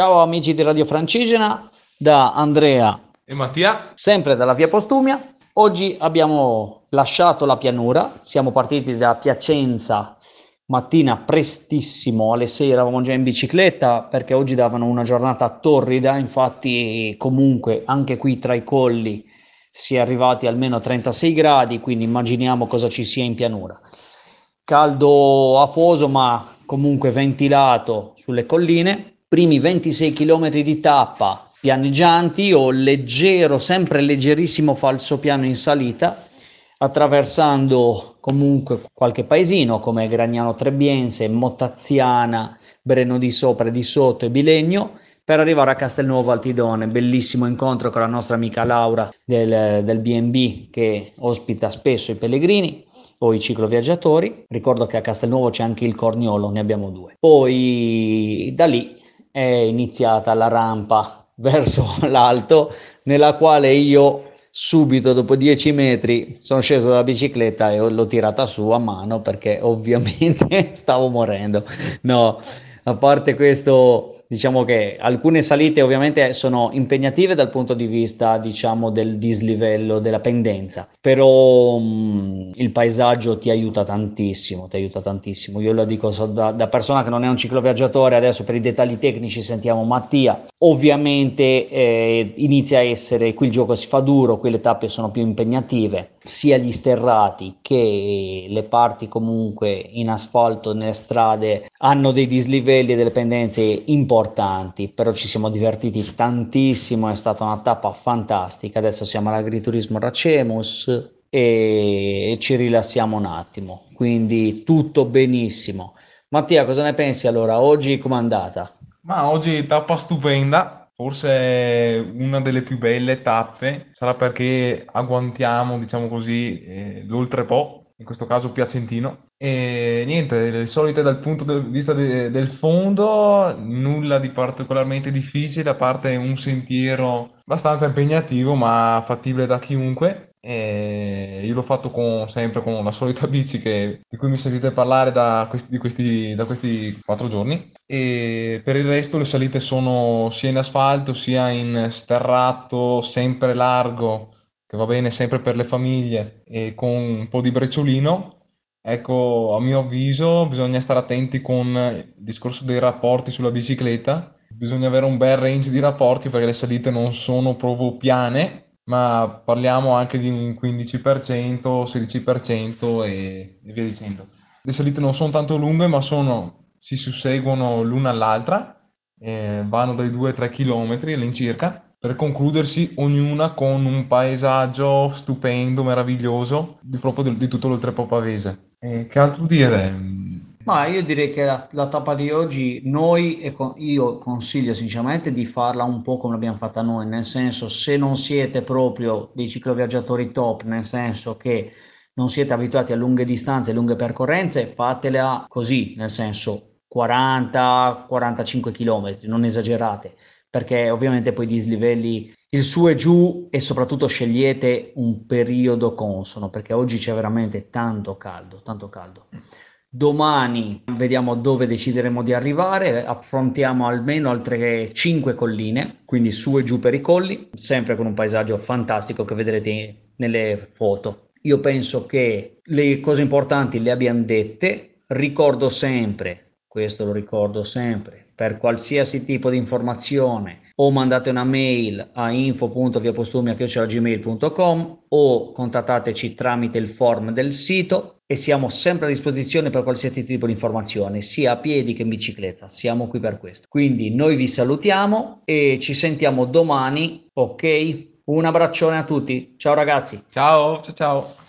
Ciao amici di Radio Francigena, da Andrea e Mattia, sempre dalla Via Postumia. Oggi abbiamo lasciato la pianura, siamo partiti da Piacenza mattina prestissimo, alle 6 eravamo già in bicicletta perché oggi davano una giornata torrida, infatti comunque anche qui tra i colli si è arrivati almeno a 36 gradi, quindi immaginiamo cosa ci sia in pianura. Caldo afoso ma comunque ventilato sulle colline, primi 26 km di tappa pianeggianti o leggero, sempre leggerissimo falsopiano in salita, attraversando comunque qualche paesino come Gragnano Trebbiense, Motaziana, Breno di Sopra, di Sotto e Bilegno, per arrivare a Castelnuovo Altidone. Bellissimo incontro con la nostra amica Laura del B&B che ospita spesso i pellegrini o i cicloviaggiatori. Ricordo che a Castelnuovo c'è anche il Corniolo, ne abbiamo due. Poi da lì è iniziata la rampa verso l'alto, nella quale io subito dopo 10 metri sono sceso dalla bicicletta e l'ho tirata su a mano perché ovviamente stavo morendo. No, a parte questo, diciamo che alcune salite ovviamente sono impegnative dal punto di vista, diciamo, del dislivello, della pendenza, però il paesaggio ti aiuta tantissimo. Io lo dico da persona che non è un cicloviaggiatore. Adesso per i dettagli tecnici sentiamo Mattia. Ovviamente inizia a essere, qui il gioco si fa duro, qui le tappe sono più impegnative, sia gli sterrati che le parti comunque in asfalto nelle strade hanno dei dislivelli e delle pendenze importanti, però ci siamo divertiti tantissimo, è stata una tappa fantastica. Adesso siamo all'agriturismo Racemus e ci rilassiamo un attimo, quindi tutto benissimo. Mattia, cosa ne pensi allora? Oggi com'è andata? Ma oggi tappa stupenda, forse una delle più belle tappe, sarà perché agguantiamo, diciamo così, l'oltrepo, in questo caso piacentino. E niente, le solite dal punto di vista del fondo, nulla di particolarmente difficile, a parte un sentiero abbastanza impegnativo ma fattibile da chiunque. E io l'ho fatto sempre con la solita bici di cui mi sentite parlare da questi 4 giorni, e per il resto le salite sono sia in asfalto sia in sterrato, sempre largo, che va bene sempre per le famiglie, e con un po' di brecciolino. Ecco, a mio avviso bisogna stare attenti con il discorso dei rapporti sulla bicicletta, bisogna avere un bel range di rapporti perché le salite non sono proprio piane, ma parliamo anche di un 15%, 16% e via dicendo. Le salite non sono tanto lunghe ma si susseguono l'una all'altra, vanno dai 2 ai 3 km all'incirca, per concludersi ognuna con un paesaggio stupendo, meraviglioso, proprio di tutto l'oltrepo pavese. Che altro dire? Ma io direi che la tappa di oggi io consiglio sinceramente di farla un po' come l'abbiamo fatta noi, nel senso, se non siete proprio dei cicloviaggiatori top, nel senso che non siete abituati a lunghe distanze, lunghe percorrenze, fatela così, nel senso 40-45 km, non esagerate, perché ovviamente poi dislivelli il su e giù, e soprattutto scegliete un periodo consono perché oggi c'è veramente tanto caldo. Domani vediamo dove decideremo di arrivare, affrontiamo almeno altre 5 colline, quindi su e giù per i colli, sempre con un paesaggio fantastico che vedrete nelle foto. Io penso che le cose importanti le abbiamo dette. Questo lo ricordo sempre, per qualsiasi tipo di informazione o mandate una mail a info.viapostumia@gmail.com o contattateci tramite il form del sito, e siamo sempre a disposizione per qualsiasi tipo di informazione, sia a piedi che in bicicletta, siamo qui per questo. Quindi noi vi salutiamo e ci sentiamo domani, ok? Un abbraccione a tutti, ciao ragazzi! Ciao!